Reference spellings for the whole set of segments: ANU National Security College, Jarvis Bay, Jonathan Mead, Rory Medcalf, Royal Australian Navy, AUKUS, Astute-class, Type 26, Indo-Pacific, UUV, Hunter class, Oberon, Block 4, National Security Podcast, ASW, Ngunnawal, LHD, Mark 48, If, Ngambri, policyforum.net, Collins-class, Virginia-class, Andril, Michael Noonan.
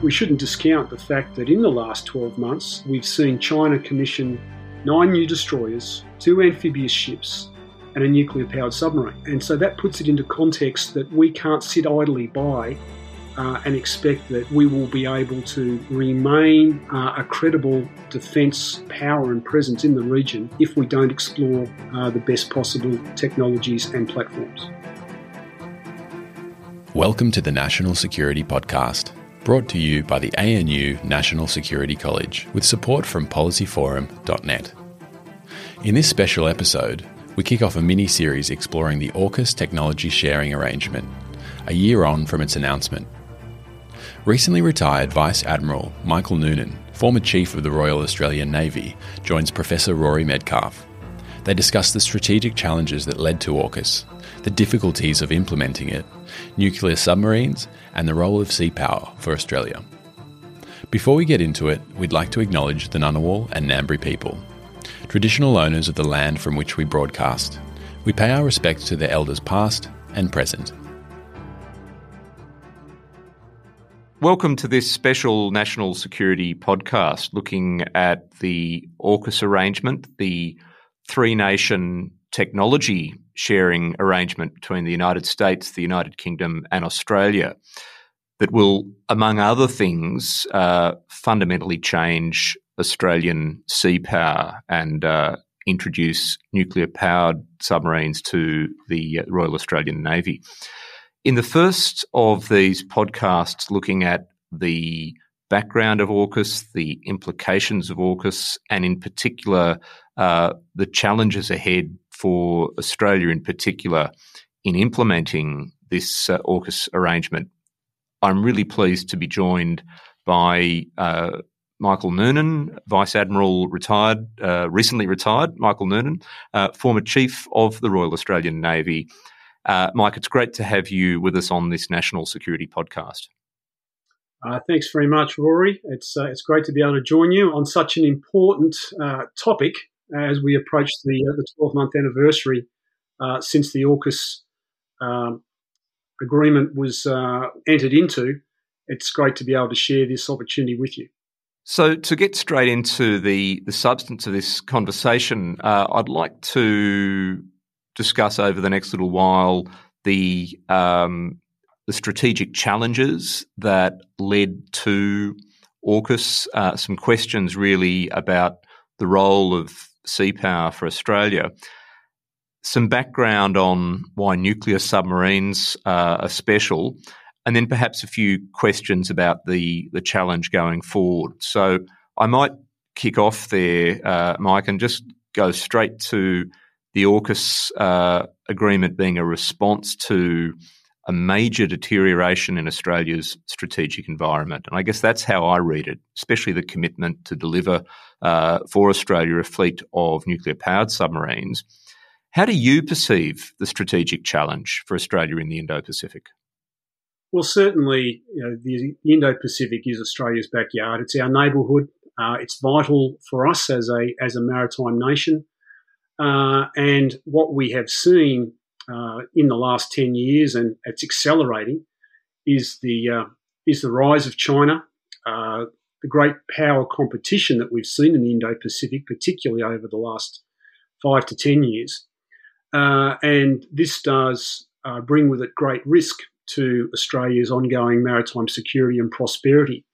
We shouldn't discount the fact that in the last 12 months, we've seen China commission 9 new destroyers, 2 amphibious ships, and a nuclear-powered submarine. And so that puts it into context that we can't sit idly by and expect that we will be able to remain a credible defence power and presence in the region if we don't explore the best possible technologies and platforms. Welcome to the National Security Podcast, brought to you by the ANU National Security College with support from policyforum.net. In this special episode, we kick off a mini-series exploring the AUKUS technology sharing arrangement, a year on from its announcement. Recently retired Vice Admiral Michael Noonan, former Chief of the Royal Australian Navy, joins Professor Rory Medcalf. They discuss the strategic challenges that led to AUKUS, the difficulties of implementing it, nuclear submarines, and the role of sea power for Australia. Before we get into it, we'd like to acknowledge the Ngunnawal and Ngambri people, traditional owners of the land from which we broadcast. We pay our respects to their elders past and present. Welcome to this special National Security Podcast looking at the AUKUS arrangement, the three-nation technology sharing arrangement between the United States, the United Kingdom and Australia that will, among other things, fundamentally change Australian sea power and introduce nuclear-powered submarines to the Royal Australian Navy. In the first of these podcasts, looking at the background of AUKUS, the implications of AUKUS, and in particular the challenges ahead for Australia in particular in implementing this AUKUS arrangement, I'm really pleased to be joined by Michael Noonan, Vice Admiral retired, recently retired, Michael Noonan, former Chief of the Royal Australian Navy. Mike, it's great to have you with us on this National Security Podcast. Thanks very much, Rory. It's great to be able to join you on such an important topic as we approach the 12-month anniversary since the AUKUS agreement was entered into. It's great to be able to share this opportunity with you. So to get straight into the substance of this conversation, I'd like to discuss over the next little while the strategic challenges that led to AUKUS, some questions really about the role of sea power for Australia, some background on why nuclear submarines are special, and then perhaps a few questions about the challenge going forward. So I might kick off there, Mike, and just go straight to the AUKUS agreement being a response to a major deterioration in Australia's strategic environment. And I guess that's how I read it, especially the commitment to deliver for Australia a fleet of nuclear-powered submarines. How do you perceive the strategic challenge for Australia in the Indo-Pacific? Well, certainly, you know, the Indo-Pacific is Australia's backyard. It's our neighbourhood. It's vital for us as a maritime nation. And what we have seen in the last 10 years, and it's accelerating, is the rise of China, the great power competition that we've seen in the Indo-Pacific, particularly over the last 5 to 10 years. And this does bring with it great risk to Australia's ongoing maritime security and prosperity.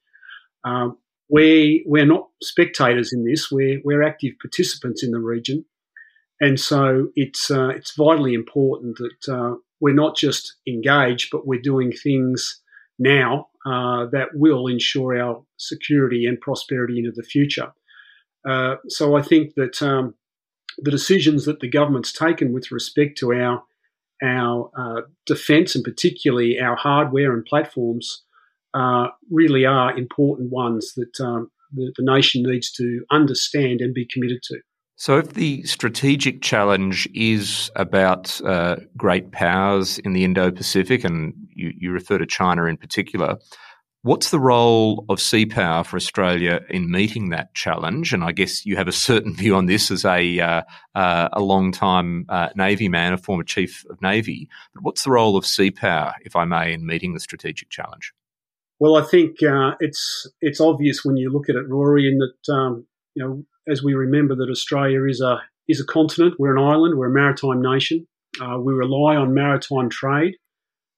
We're not spectators in this. We're active participants in the region. And so it's vitally important that we're not just engaged, but we're doing things now that will ensure our security and prosperity into the future. So I think that the decisions that the government's taken with respect to our defence and particularly our hardware and platforms really are important ones that the nation needs to understand and be committed to. So if the strategic challenge is about great powers in the Indo-Pacific, and you refer to China in particular, what's the role of sea power for Australia in meeting that challenge? And I guess you have a certain view on this as a long-time Navy man, a former Chief of Navy. But what's the role of sea power, if I may, in meeting the strategic challenge? Well, I think it's obvious when you look at it, Rory, in that as we remember that Australia is a continent, we're an island, we're a maritime nation. We rely on maritime trade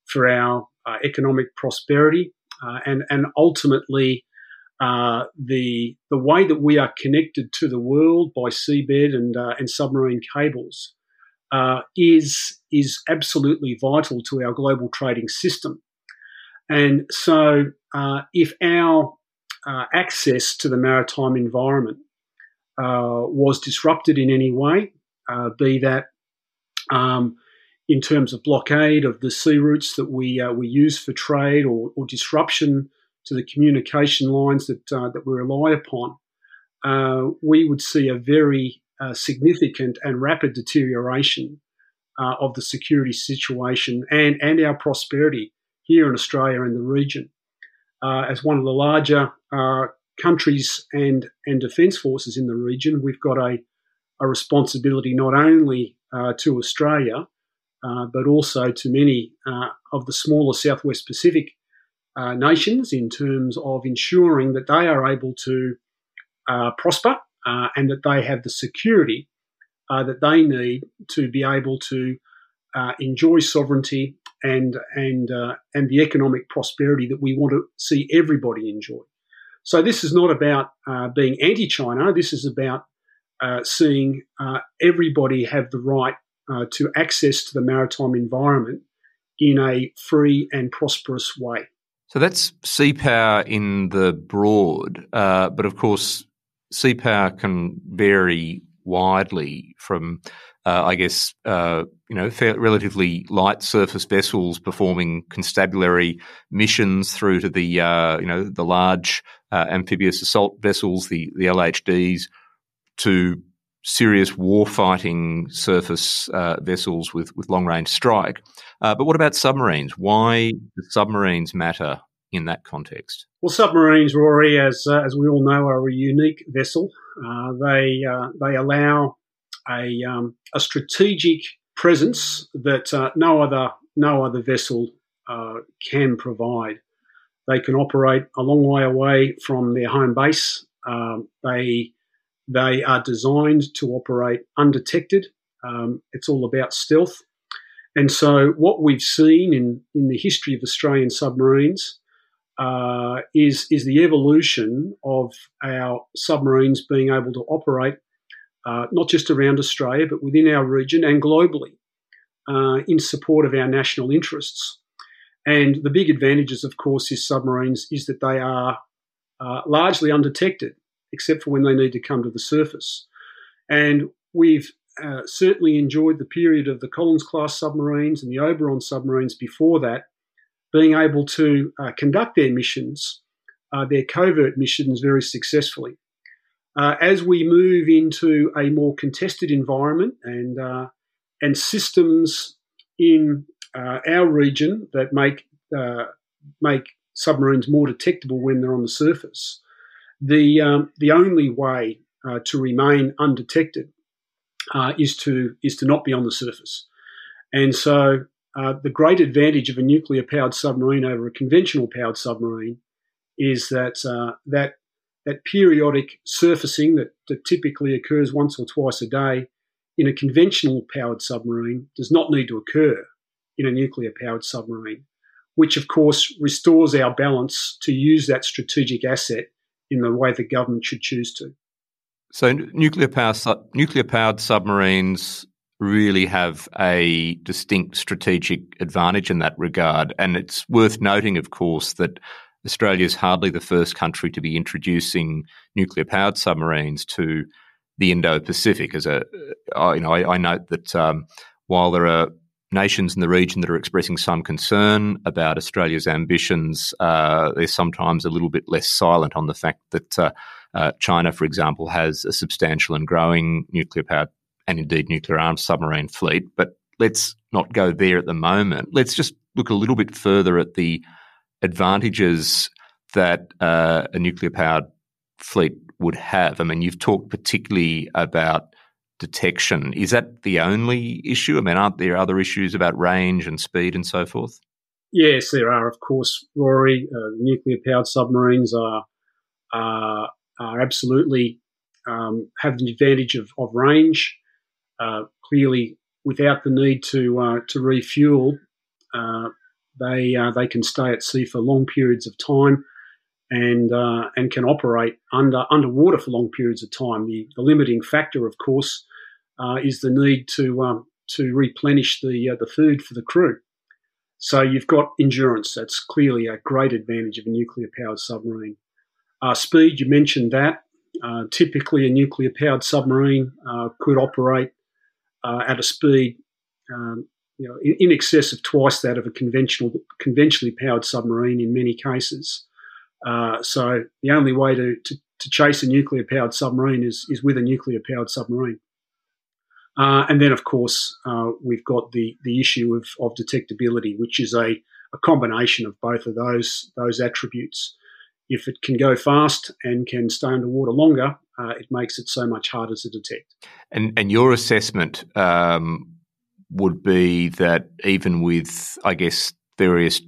for our economic prosperity and ultimately the way that we are connected to the world by seabed and submarine cables is absolutely vital to our global trading system. And so if our access to the maritime environment was disrupted in any way, be that in terms of blockade of the sea routes that we use for trade, or disruption to the communication lines that we rely upon, we would see a very significant and rapid deterioration of the security situation and our prosperity here in Australia and the region. As one of the larger countries and defence forces in the region, we've got a responsibility not only to Australia but also to many of the smaller Southwest Pacific nations in terms of ensuring that they are able to prosper and that they have the security that they need to be able to enjoy sovereignty and the economic prosperity that we want to see everybody enjoy. So this is not about being anti-China. This is about seeing everybody have the right to access to the maritime environment in a free and prosperous way. So that's sea power in the broad, but of course sea power can vary widely from relatively light surface vessels performing constabulary missions through to the, the large amphibious assault vessels, the LHDs, to serious warfighting surface vessels with long-range strike. But what about submarines? Why do submarines matter in that context? Well, submarines, Rory, as we all know, are a unique vessel. They allow a strategic presence that no other vessel can provide. They can operate a long way away from their home base. They are designed to operate undetected. It's all about stealth. And so what we've seen in the history of Australian submarines is the evolution of our submarines being able to operate not just around Australia, but within our region and globally in support of our national interests. And the big advantages, of course, is submarines is that they are largely undetected, except for when they need to come to the surface. And we've certainly enjoyed the period of the Collins-class submarines and the Oberon submarines before that, being able to conduct their missions, their covert missions, very successfully. As we move into a more contested environment and systems in our region that make submarines more detectable when they're on the surface, the only way to remain undetected is to not be on the surface. And so the great advantage of a nuclear-powered submarine over a conventional-powered submarine is that periodic surfacing that typically occurs once or twice a day in a conventional-powered submarine does not need to occur in a nuclear-powered submarine, which, of course, restores our balance to use that strategic asset in the way the government should choose to. So nuclear-powered submarines really have a distinct strategic advantage in that regard. And it's worth noting, of course, that Australia is hardly the first country to be introducing nuclear-powered submarines to the Indo-Pacific. As a, you know, I note that while there are nations in the region that are expressing some concern about Australia's ambitions, they're sometimes a little bit less silent on the fact that China, for example, has a substantial and growing nuclear-powered and indeed nuclear-armed submarine fleet. But let's not go there at the moment. Let's just look a little bit further at the advantages that a nuclear-powered fleet would have. I mean, you've talked particularly about detection. Is that the only issue? I mean, aren't there other issues about range and speed and so forth? Yes, there are, of course, Rory. Nuclear-powered submarines are absolutely have the advantage of range. Clearly, without the need to refuel, they can stay at sea for long periods of time, and can operate underwater for long periods of time. The limiting factor, of course, is the need to replenish the food for the crew. So you've got endurance. That's clearly a great advantage of a nuclear-powered submarine. Speed, you mentioned that. Typically, a nuclear-powered submarine could operate at a speed in excess of twice that of a conventionally powered submarine in many cases. So the only way to chase a nuclear-powered submarine is with a nuclear-powered submarine. And then, of course, we've got the issue of detectability, which is a combination of both of those attributes. If it can go fast and can stay underwater longer, it makes it so much harder to detect. And your assessment would be that even with, I guess, various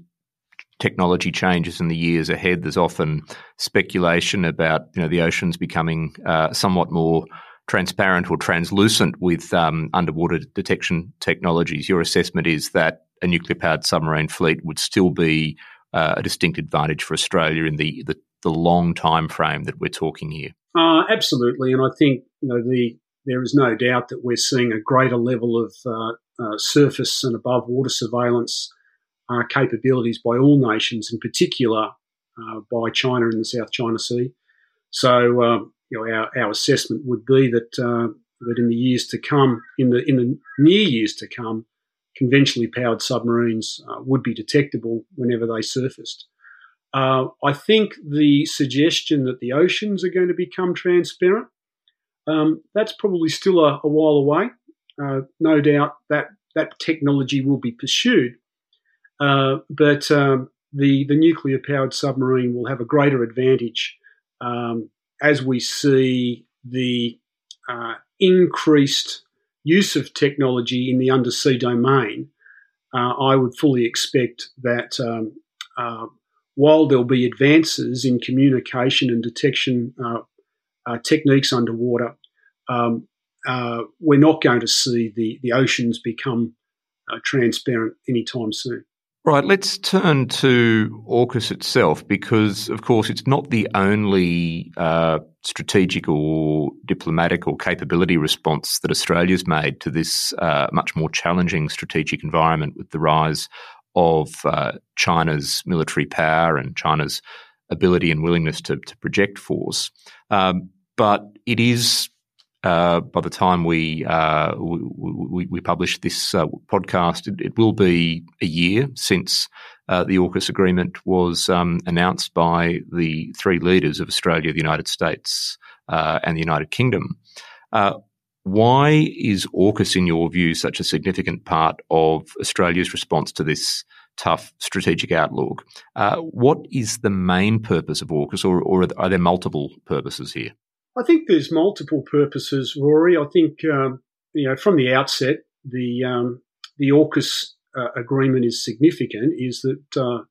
technology changes in the years ahead, there's often speculation about, you know, the oceans becoming somewhat more transparent or translucent with underwater detection technologies. Your assessment is that a nuclear-powered submarine fleet would still be a distinct advantage for Australia in the long time frame that we're talking here. Absolutely, and I think there is no doubt that we're seeing a greater level of surface and above water surveillance capabilities by all nations, in particular by China in the South China Sea. So, our assessment would be that in the years to come, in the near years to come, conventionally powered submarines would be detectable whenever they surfaced. I think the suggestion that the oceans are going to become transparent, that's probably still a while away. No doubt that technology will be pursued. But the nuclear-powered submarine will have a greater advantage as we see the increased use of technology in the undersea domain. I would fully expect that while there'll be advances in communication and detection techniques underwater, we're not going to see the oceans become transparent anytime soon. Right, let's turn to AUKUS itself because, of course, it's not the only strategic or diplomatic or capability response that Australia's made to this much more challenging strategic environment with the rise of China's military power and China's ability and willingness to project force. But it is, by the time we publish this podcast, it will be a year since the AUKUS agreement was announced by the three leaders of Australia, the United States, and the United Kingdom. Why is AUKUS, in your view, such a significant part of Australia's response to this tough strategic outlook? What is the main purpose of AUKUS, or are there multiple purposes here? I think there's multiple purposes, Rory. I think from the outset, the AUKUS agreement is significant. Is that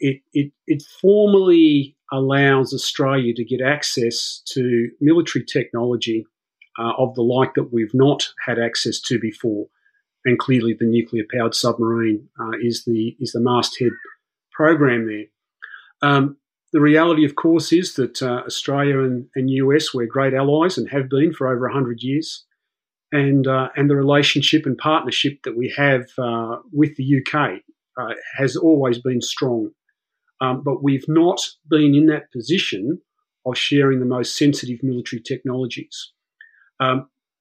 it formally allows Australia to get access to military technology of the like that we've not had access to before, and clearly the nuclear-powered submarine is the masthead program there. The reality, of course, is that Australia and US were great allies and have been for over 100 years. And the relationship and partnership that we have with the UK has always been strong. But we've not been in that position of sharing the most sensitive military technologies.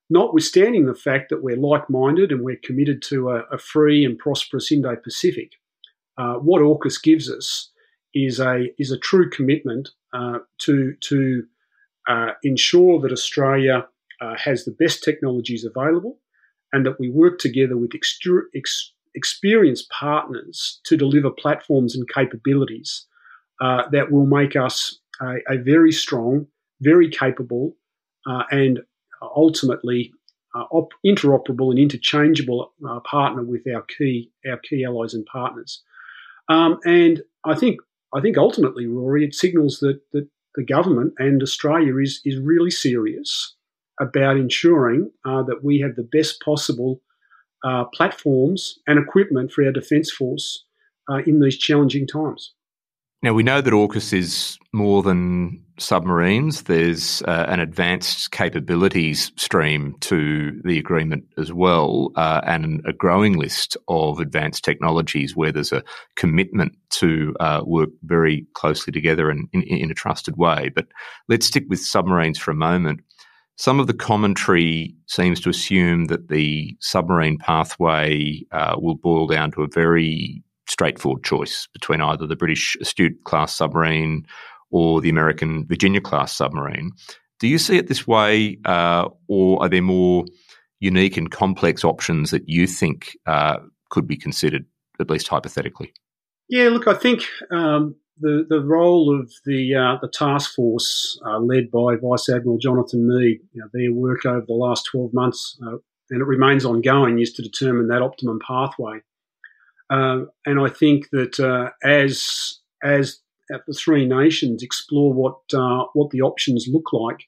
notwithstanding the fact that we're like-minded and we're committed to a free and prosperous Indo-Pacific. What AUKUS gives us is a true commitment to ensure that Australia has the best technologies available and that we work together with experienced partners to deliver platforms and capabilities that will make us a very strong, very capable, and ultimately interoperable and interchangeable partner with our key allies and partners. And I think ultimately, Rory, it signals that the government and Australia is really serious about ensuring that we have the best possible platforms and equipment for our Defence Force in these challenging times. Now, we know that AUKUS is more than submarines. There's an advanced capabilities stream to the agreement as well, and a growing list of advanced technologies where there's a commitment to work very closely together in a trusted way. But let's stick with submarines for a moment. Some of the commentary seems to assume that the submarine pathway will boil down to a very straightforward choice between either the British Astute-class submarine or the American Virginia-class submarine. Do you see it this way, or are there more unique and complex options that you think could be considered, at least hypothetically? Yeah, look, I think the role of the task force led by Vice Admiral Jonathan Mead, their work over the last 12 months, and it remains ongoing, is to determine that optimum pathway. And I think that as the three nations explore what the options look like,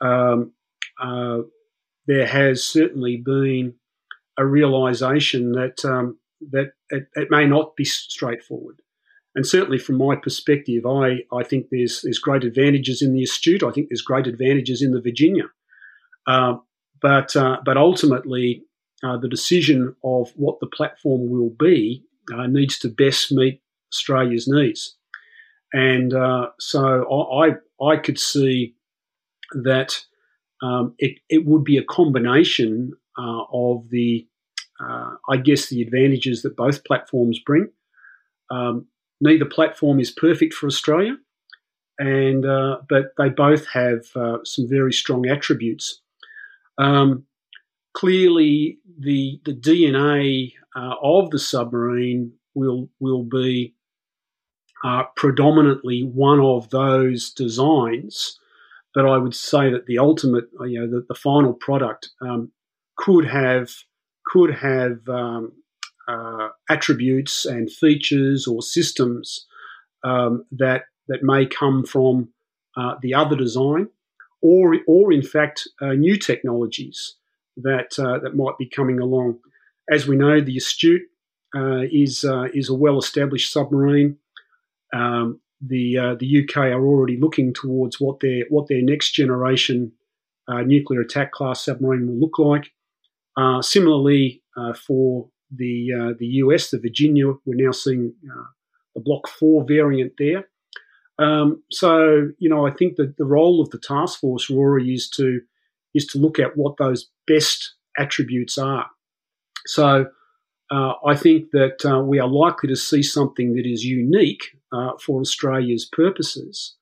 there has certainly been a realisation that that it may not be straightforward. And certainly from my perspective, I think there's great advantages in the Astute. I think there's great advantages in the Virginia. But ultimately, the decision of what the platform will be needs to best meet Australia's needs. And so I could see that it would be a combination of the, I guess, the advantages that both platforms bring. Neither platform is perfect for Australia, and but they both have some very strong attributes. Clearly, the DNA of the submarine will be predominantly one of those designs, but I would say that the ultimate, the final product could have attributes and features or systems that may come from the other design, or in fact new technologies that might be coming along. As we know, the Astute is a well-established submarine. The UK are already looking towards what their next generation nuclear attack class submarine will look like. Similarly, for the US, the Virginia, we're now seeing the Block 4 variant there. So I think that the role of the task force, Rory, is to look at what those best attributes are. So I think that we are likely to see something that is unique for Australia's purposes.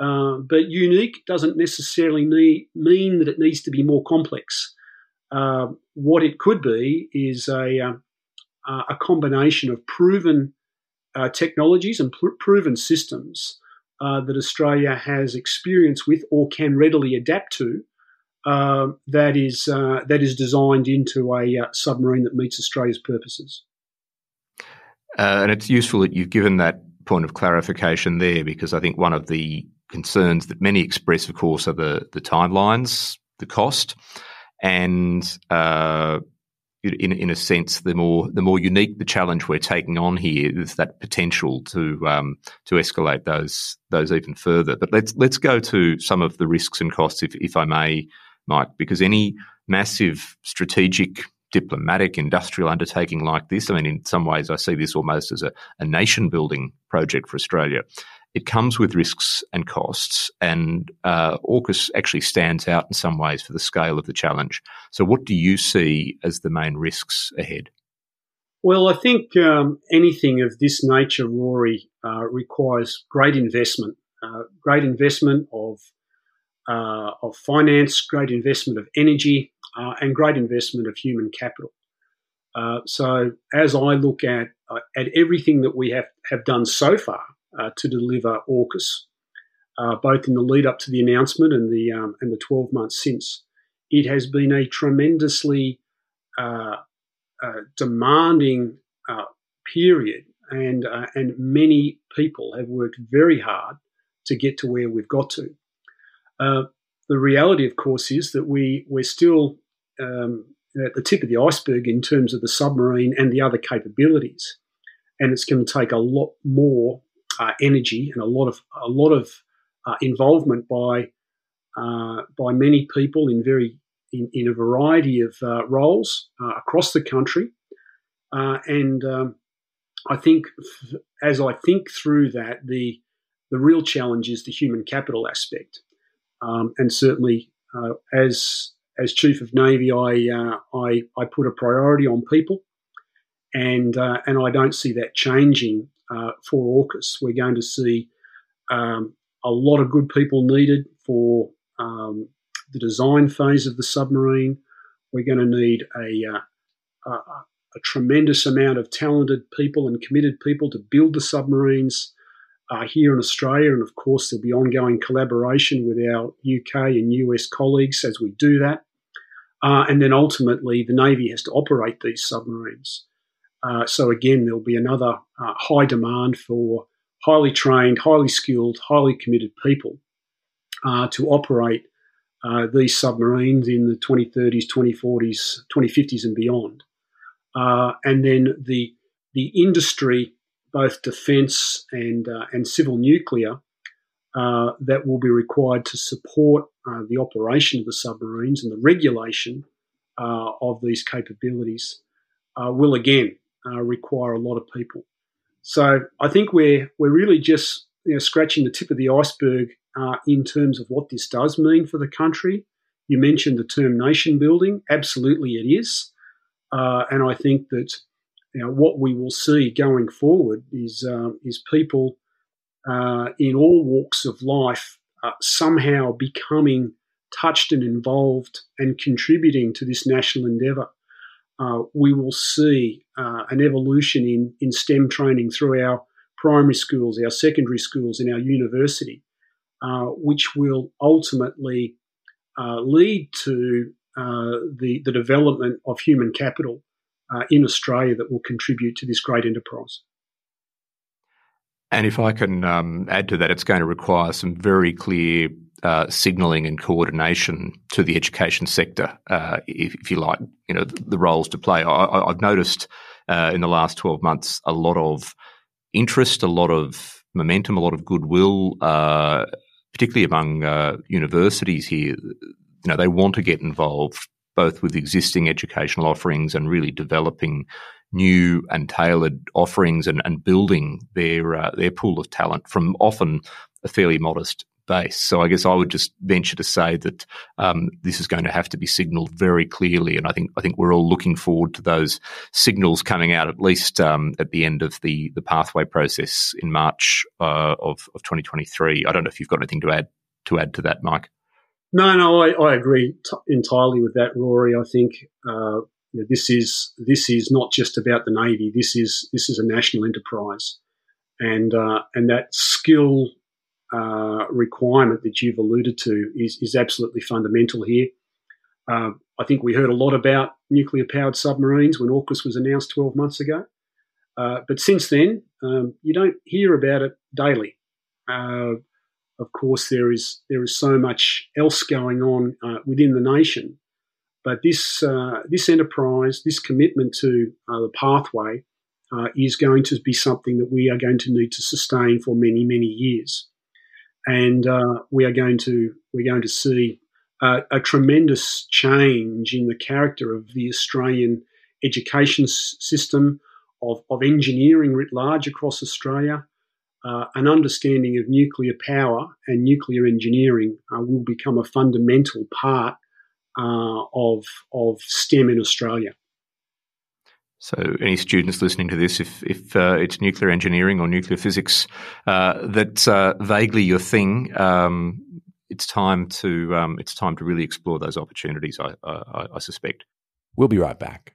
But unique doesn't necessarily mean that it needs to be more complex. What it could be is a combination of proven technologies and proven systems that Australia has experience with or can readily adapt to, that is designed into a submarine that meets Australia's purposes. And it's useful that you've given that point of clarification there, because I think one of the concerns that many express, of course, are the timelines, the cost, and in a sense, the more unique the challenge we're taking on here, is that potential to escalate those even further. But let's go to some of the risks and costs, if I may, Mike, because any massive strategic, diplomatic, industrial undertaking like this, I mean, in some ways I see this almost as a nation-building project for Australia. It comes with risks and costs, and AUKUS actually stands out in some ways for the scale of the challenge. So what do you see as the main risks ahead? Well, I think anything of this nature, Rory, requires great investment of finance, great investment of energy, and great investment of human capital. So as I look at everything that we have done so far to deliver AUKUS, both in the lead up to the announcement and the 12 months since, it has been a tremendously demanding period, and many people have worked very hard to get to where we've got to. The reality, of course, is that we're still at the tip of the iceberg in terms of the submarine and the other capabilities, and it's going to take a lot more energy and a lot of involvement by many people in a variety of roles across the country, and I think as I think through that, the real challenge is the human capital aspect, and certainly as Chief of Navy, I put a priority on people, and I don't see that changing for AUKUS. We're going to see a lot of good people needed for the design phase of the submarine. We're going to need a tremendous amount of talented people and committed people to build the submarines here in Australia, and of course there'll be ongoing collaboration with our UK and US colleagues as we do that. And then ultimately the Navy has to operate these submarines. So again, there'll be another high demand for highly trained, highly skilled, highly committed people to operate these submarines in the 2030s, 2040s, 2050s and beyond. And then the industry, both defence and civil nuclear, that will be required to support the operation of the submarines and the regulation of these capabilities will again require a lot of people. So I think we're really just scratching the tip of the iceberg in terms of what this does mean for the country. You mentioned the term nation building. Absolutely it is. And I think that what we will see going forward is people in all walks of life somehow becoming touched and involved and contributing to this national endeavour. We will see an evolution in STEM training through our primary schools, our secondary schools, and our university, which will ultimately lead to the development of human capital in Australia that will contribute to this great enterprise. And if I can add to that, it's going to require some very clear signalling and coordination to the education sector, if you like, the roles to play. I've noticed in the last 12 months a lot of interest, a lot of momentum, a lot of goodwill, particularly among universities here. They want to get involved both with existing educational offerings and really developing new and tailored offerings and building their pool of talent from often a fairly modest base. So I guess I would just venture to say that this is going to have to be signalled very clearly, and I think we're all looking forward to those signals coming out at least at the end of the pathway process in March of 2023. I don't know if you've got anything to add to that, Mike. No, I agree entirely with that, Rory. I think this is not just about the Navy. This is a national enterprise, and that skill requirement that you've alluded to is absolutely fundamental here. I think we heard a lot about nuclear-powered submarines when AUKUS was announced 12 months ago, but since then you don't hear about it daily. Of course, there is so much else going on within the nation, but this enterprise, this commitment to the pathway, is going to be something that we are going to need to sustain for many, many years, and we're going to see a tremendous change in the character of the Australian education system, of engineering writ large across Australia. an understanding of nuclear power and nuclear engineering will become a fundamental part of STEM in Australia. So any students listening to this, if it's nuclear engineering or nuclear physics that's vaguely your thing, it's time to really explore those opportunities, I suspect. We'll be right back.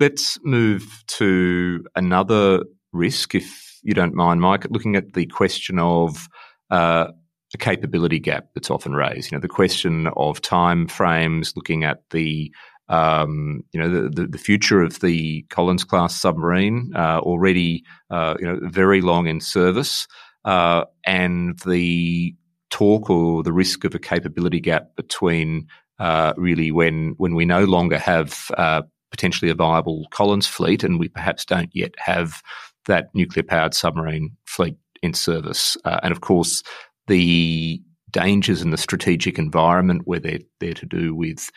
Let's move to another risk, if you don't mind, Mike, looking at the question of the capability gap that's often raised. You know, the question of time frames, looking at the the future of the Collins-class submarine, already very long in service, and the talk or the risk of a capability gap between really when we no longer have potentially a viable Collins fleet, and we perhaps don't yet have that nuclear-powered submarine fleet in service. And, of course, the dangers in the strategic environment where they're to do with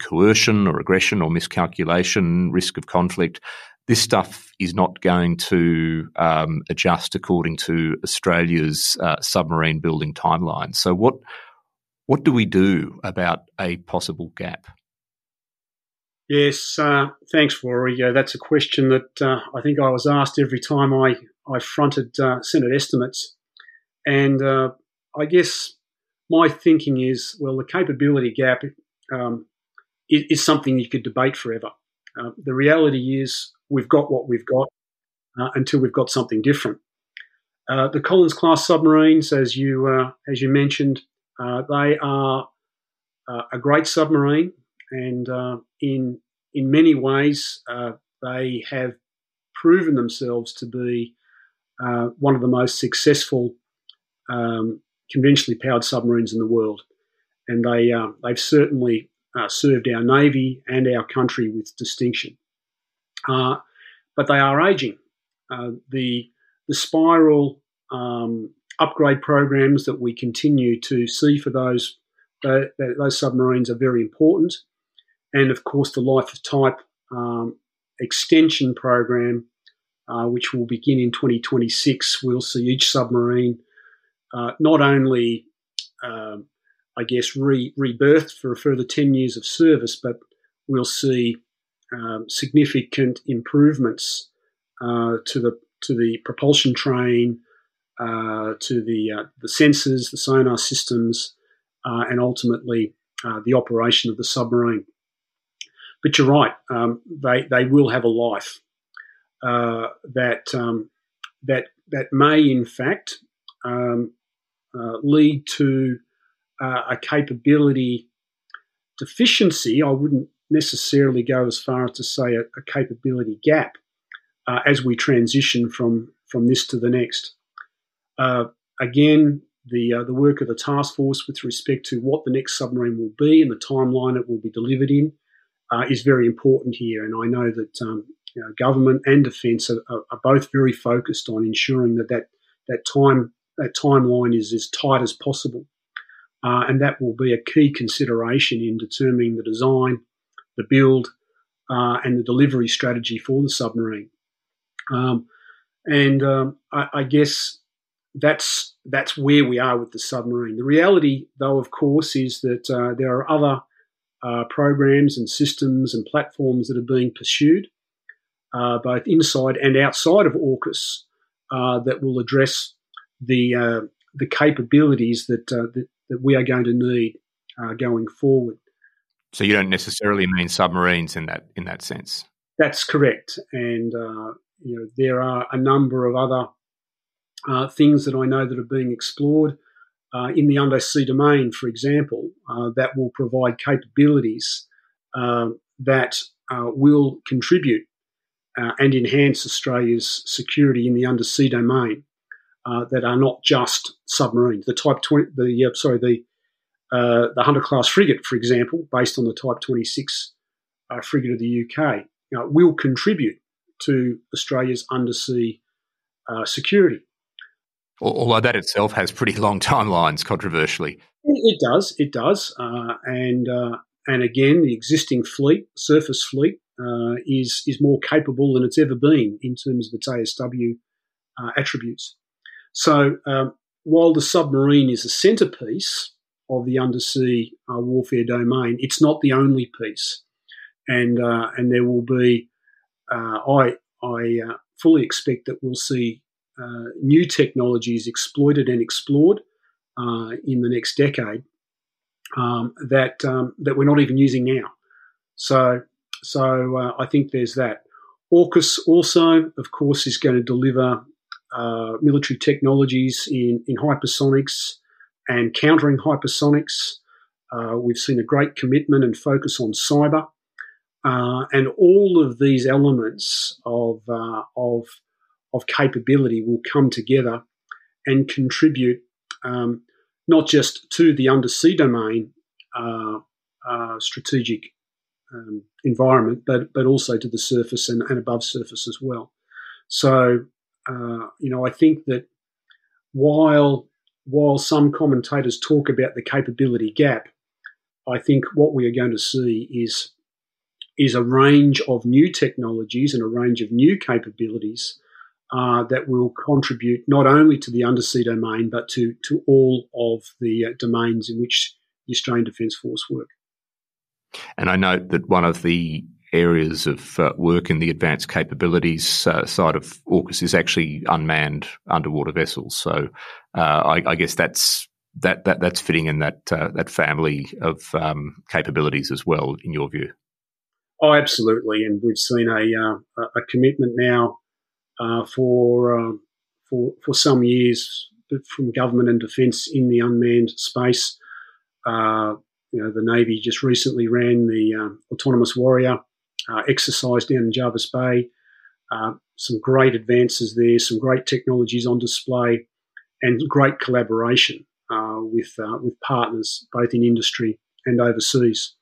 coercion or aggression or miscalculation, risk of conflict, this stuff is not going to adjust according to Australia's submarine building timeline. So what do we do about a possible gap? Yes, thanks, Rory. That's a question that I think I was asked every time I fronted Senate estimates. And I guess my thinking is, well, the capability gap is something you could debate forever. The reality is we've got what we've got until we've got something different. The Collins-class submarines, as you mentioned, they are a great submarine. And in many ways, they have proven themselves to be one of the most successful conventionally powered submarines in the world. And they've certainly served our Navy and our country with distinction. But they are ageing. The spiral upgrade programs that we continue to see for those submarines are very important. And, of course, the Life of Type extension program, which will begin in 2026, we'll see each submarine not only, rebirthed for a further 10 years of service, but we'll see significant improvements to the propulsion train, to the sensors, the sonar systems, and ultimately the operation of the submarine. But you're right; they will have a life that may, in fact, lead to a capability deficiency. I wouldn't necessarily go as far as to say a capability gap as we transition from this to the next. Again, the work of the task force with respect to what the next submarine will be and the timeline it will be delivered in is very important here, and I know that government and defence are both very focused on ensuring that timeline is as tight as possible, and that will be a key consideration in determining the design, the build, and the delivery strategy for the submarine. I guess that's where we are with the submarine. The reality, though, of course, is that there are other programs and systems and platforms that are being pursued, both inside and outside of AUKUS, that will address the capabilities that we are going to need going forward. So you don't necessarily mean submarines in that sense. That's correct, and there are a number of other things that I know that are being explored in the undersea domain, for example, that will provide capabilities that will contribute and enhance Australia's security in the undersea domain. That are not just submarines. The the Hunter class frigate, for example, based on the Type 26 frigate of the UK, will contribute to Australia's undersea security. Although that itself has pretty long timelines, controversially. It does. And again, the existing fleet, surface fleet, is more capable than it's ever been in terms of its ASW attributes. So while the submarine is a centrepiece of the undersea warfare domain, it's not the only piece, and there will be. I fully expect that we'll see new technologies exploited and explored in the next decade that we're not even using now. So I think there's that. AUKUS also, of course, is going to deliver. Military technologies in hypersonics and countering hypersonics. We've seen a great commitment and focus on cyber. And all of these elements of capability will come together and contribute not just to the undersea domain strategic environment, but also to the surface and above surface as well. So, I think that while some commentators talk about the capability gap, I think what we are going to see is a range of new technologies and a range of new capabilities that will contribute not only to the undersea domain but to all of the domains in which the Australian Defence Force work. And I note that one of the areas of work in the advanced capabilities side of AUKUS is actually unmanned underwater vessels. So I guess that's fitting in that family of capabilities as well, in your view. Oh, absolutely. And we've seen a commitment now for some years from government and defence in the unmanned space. The Navy just recently ran the Autonomous Warrior exercise down in Jarvis Bay, some great advances there, some great technologies on display, and great collaboration with partners both in industry and overseas.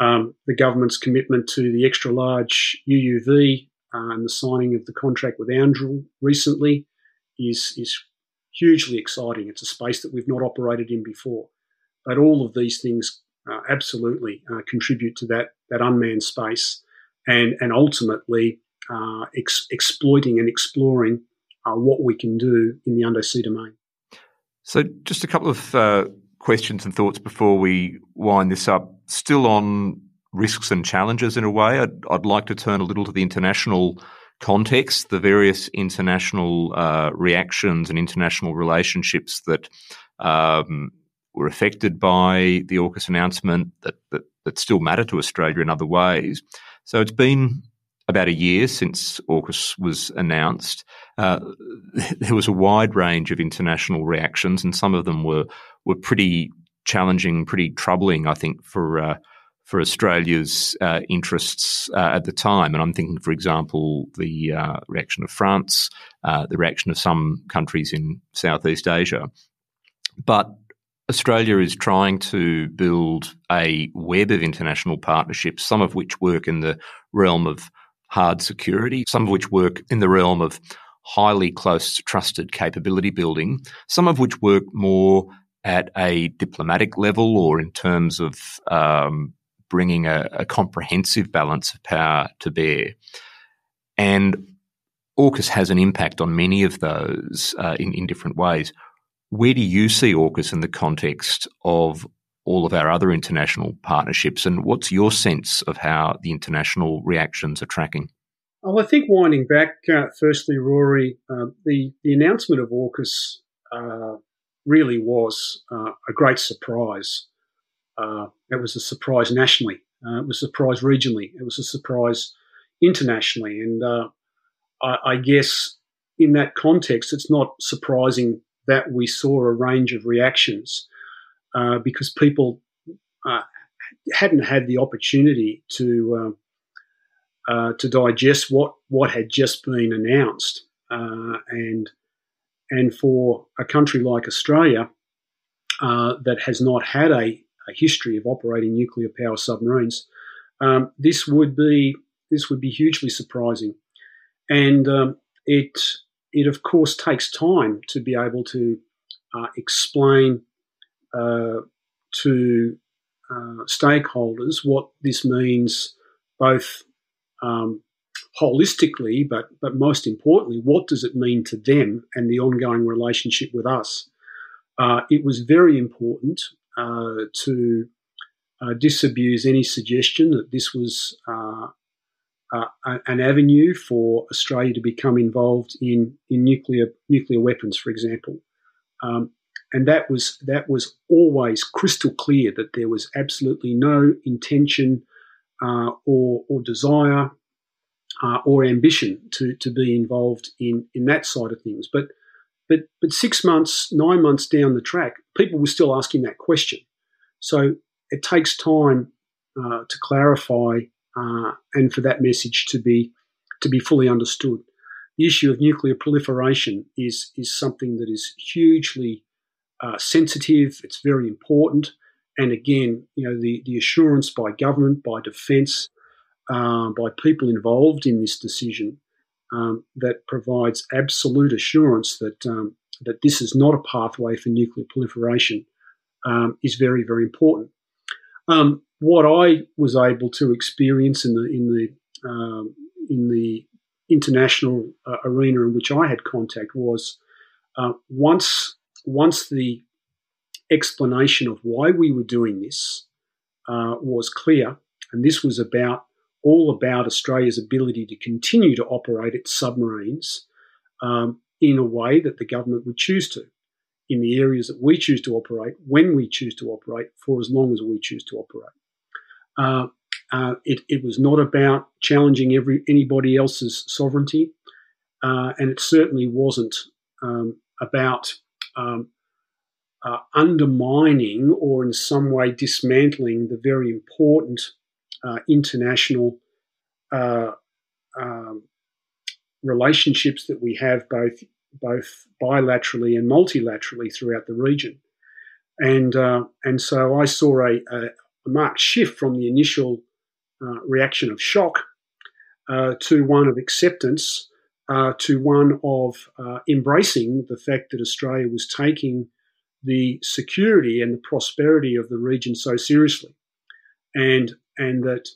The government's commitment to the extra-large UUV and the signing of the contract with Andril recently is hugely exciting. It's a space that we've not operated in before, but all of these things absolutely contribute to that unmanned space. And ultimately exploiting and exploring what we can do in the undersea domain. So just a couple of questions and thoughts before we wind this up. Still on risks and challenges in a way, I'd like to turn a little to the international context, the various international reactions and international relationships that were affected by the AUKUS announcement that still matter to Australia in other ways. So it's been about a year since AUKUS was announced. There was a wide range of international reactions, and some of them were pretty challenging, pretty troubling, I think, for Australia's interests at the time. And I'm thinking, for example, the reaction of France, the reaction of some countries in Southeast Asia. But Australia is trying to build a web of international partnerships, some of which work in the realm of hard security, some of which work in the realm of highly close, trusted capability building, some of which work more at a diplomatic level or in terms of bringing a comprehensive balance of power to bear. And AUKUS has an impact on many of those in different ways. Where do you see AUKUS in the context of all of our other international partnerships? And what's your sense of how the international reactions are tracking? Well, I think winding back, firstly, Rory, the announcement of AUKUS really was a great surprise. It was a surprise nationally. It was a surprise regionally. It was a surprise internationally. And I guess in that context, it's not surprising that we saw a range of reactions because people hadn't had the opportunity to digest what had just been announced. And for a country like Australia that has not had a history of operating nuclear power submarines, this would be hugely surprising. And it of course takes time to be able to explain to stakeholders what this means, both holistically, but most importantly, what does it mean to them and the ongoing relationship with us? It was very important to disabuse any suggestion that this was an avenue for Australia to become involved in nuclear weapons, for example. And that was always crystal clear that there was absolutely no intention or desire or ambition to be involved in that side of things. But 6 months, 9 months down the track, people were still asking that question. So it takes time to clarify and for that message to be fully understood. The issue of nuclear proliferation is something that is hugely sensitive. It's very important. And again, you know, the assurance by government, by defence, by people involved in this decision that provides absolute assurance that this is not a pathway for nuclear proliferation is very, very important. What I was able to experience in the international arena in which I had contact was once the explanation of why we were doing this was clear, and this was all about Australia's ability to continue to operate its submarines in a way that the government would choose to, in the areas that we choose to operate, when we choose to operate, for as long as we choose to operate. It was not about challenging anybody else's sovereignty, and it certainly wasn't about undermining or in some way dismantling the very important international relationships that we have both bilaterally and multilaterally throughout the region. And so I saw a marked shift from the initial reaction of shock to one of acceptance to one of embracing the fact that Australia was taking the security and the prosperity of the region so seriously, and that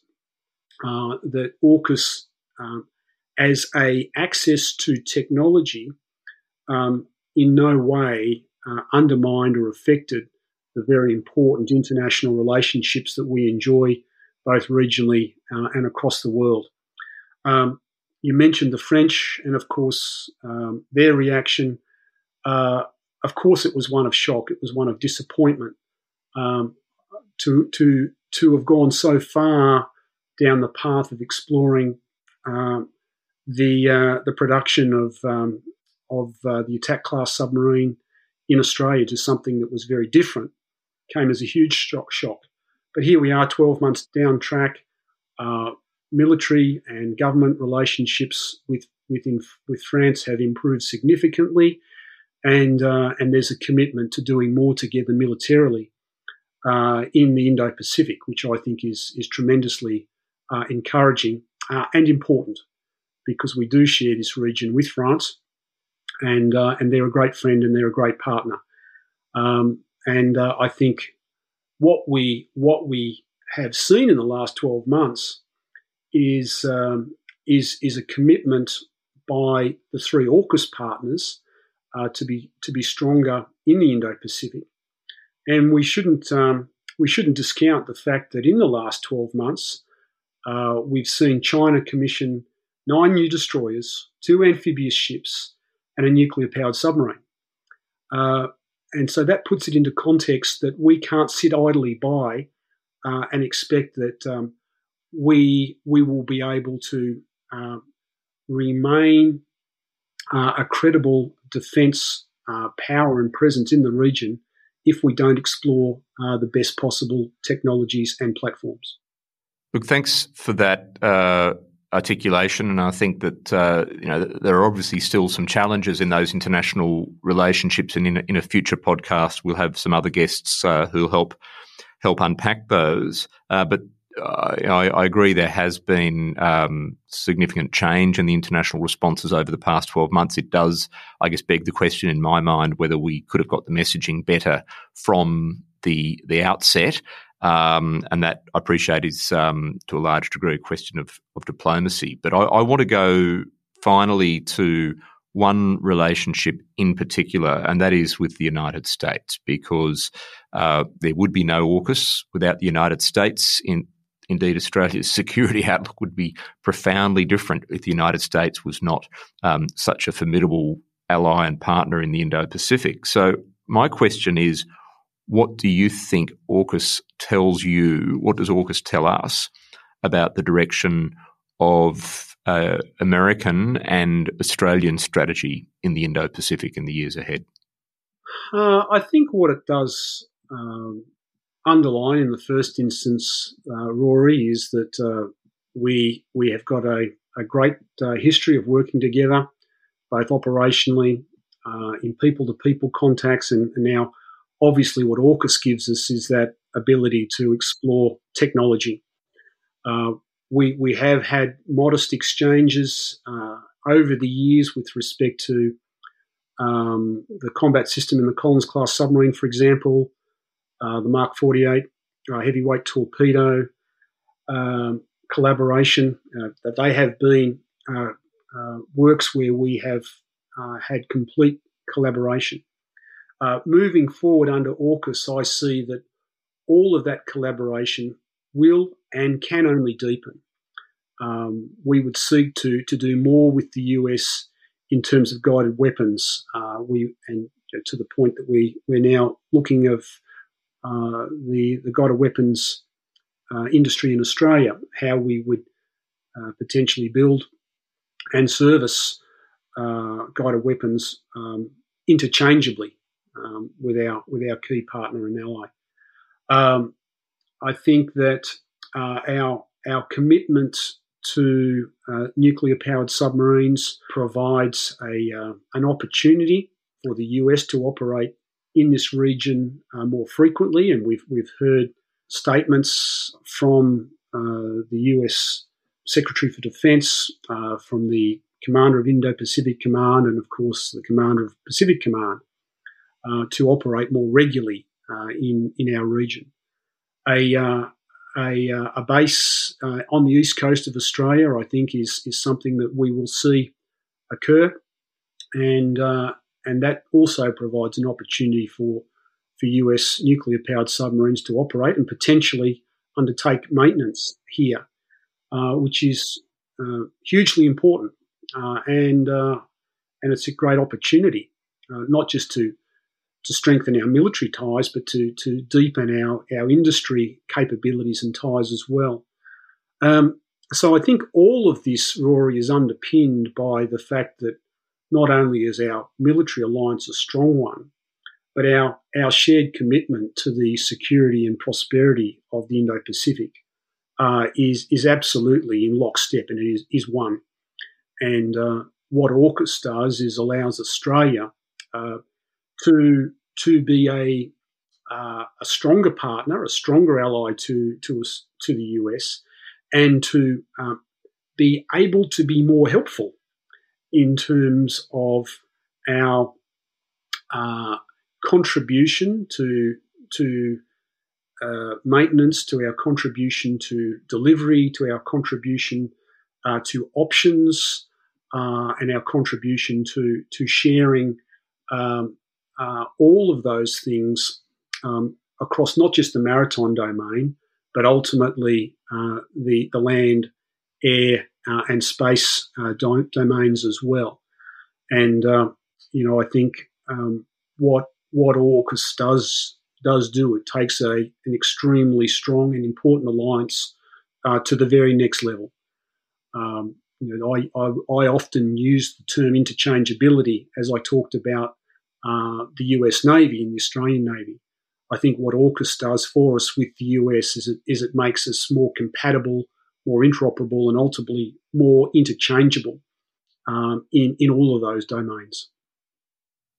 AUKUS as a access to technology in no way undermined or affected the very important international relationships that we enjoy both regionally and across the world. You mentioned the French, and of course their reaction. Of course, it was one of shock. It was one of disappointment to have gone so far down the path of exploring the production of the attack class submarine in Australia to something that was very different. Came as a huge shock. But here we are, 12 months down track. Military and government relationships with France have improved significantly. And there's a commitment to doing more together militarily in the Indo-Pacific, which I think is tremendously encouraging and important, because we do share this region with France, and they're a great friend and they're a great partner. And I think what we have seen in the last 12 months is a commitment by the three AUKUS partners to be stronger in the Indo-Pacific, and we shouldn't we shouldn't discount the fact that in the last 12 months, we've seen China commission 9 new destroyers, 2 amphibious ships, and a nuclear-powered submarine. And so that puts it into context that we can't sit idly by and expect that we will be able to remain a credible defence power and presence in the region if we don't explore the best possible technologies and platforms. Look, thanks for that articulation, and I think that there are obviously still some challenges in those international relationships, and in a future podcast we'll have some other guests who'll help unpack those. But I agree there has been significant change in the international responses over the past 12 months. It does, I guess, beg the question in my mind whether we could have got the messaging better from the outset. And that, I appreciate, is to a large degree a question of diplomacy. But I want to go finally to one relationship in particular, and that is with the United States, because there would be no AUKUS without the United States. Indeed, Australia's security outlook would be profoundly different if the United States was not such a formidable ally and partner in the Indo-Pacific. So my question is, what do you think AUKUS tells you? What does AUKUS tell us about the direction of American and Australian strategy in the Indo-Pacific in the years ahead? I think what it does underline in the first instance, Rory, is that we have got a great history of working together, both operationally, in people-to-people contacts, and now obviously what AUKUS gives us is that ability to explore technology. We have had modest exchanges over the years with respect to the combat system in the Collins-class submarine, for example, the Mark 48 heavyweight torpedo, collaboration, that they have been works where we have had complete collaboration. Moving forward under AUKUS, I see that all of that collaboration will and can only deepen. We would seek to do more with the US in terms of guided weapons. To the point that we're now looking of the guided weapons industry in Australia, how we would potentially build and service guided weapons interchangeably with our key partner and ally. I think that our commitment to nuclear-powered submarines provides an opportunity for the US to operate in this region more frequently, and we've heard statements from the US Secretary for Defence, from the Commander of Indo-Pacific Command, and of course the Commander of Pacific Command, to operate more regularly in our region. A base on the east coast of Australia, I think, is something that we will see occur, and that also provides an opportunity for US nuclear-powered submarines to operate and potentially undertake maintenance here, which is hugely important, and it's a great opportunity, not just to strengthen our military ties, but to deepen our industry capabilities and ties as well. So I think all of this, Rory, is underpinned by the fact that not only is our military alliance a strong one, but our shared commitment to the security and prosperity of the Indo-Pacific is absolutely in lockstep, and it is one. And what AUKUS does is allows Australia to be a stronger partner, a stronger ally to the US, and to be able to be more helpful in terms of our contribution to maintenance, to our contribution to delivery, to our contribution to options, and our contribution to sharing all of those things across not just the maritime domain, but ultimately the land, air, and space domains as well. And I think what AUKUS does do, it takes an extremely strong and important alliance to the very next level. I often use the term interchangeability as I talked about the US Navy and the Australian Navy. I think what AUKUS does for us with the US is it makes us more compatible, more interoperable, and ultimately more interchangeable in all of those domains.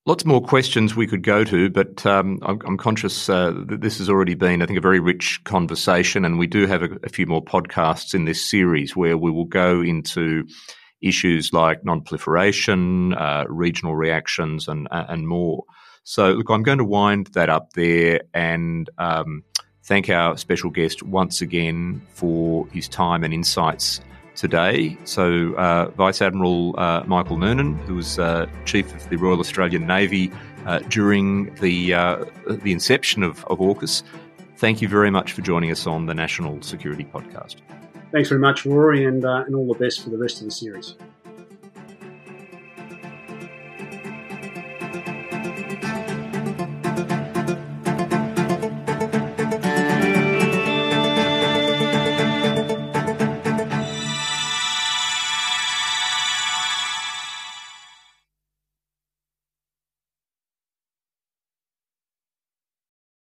Lots more questions we could go to, but I'm conscious that this has already been, I think, a very rich conversation, and we do have a few more podcasts in this series where we will go into issues like non-proliferation, regional reactions, and more. So, look, I'm going to wind that up there and thank our special guest once again for his time and insights today. So Vice Admiral Michael Noonan, who was Chief of the Royal Australian Navy during the inception of AUKUS, thank you very much for joining us on the National Security Podcast. Thanks very much, Rory, and all the best for the rest of the series.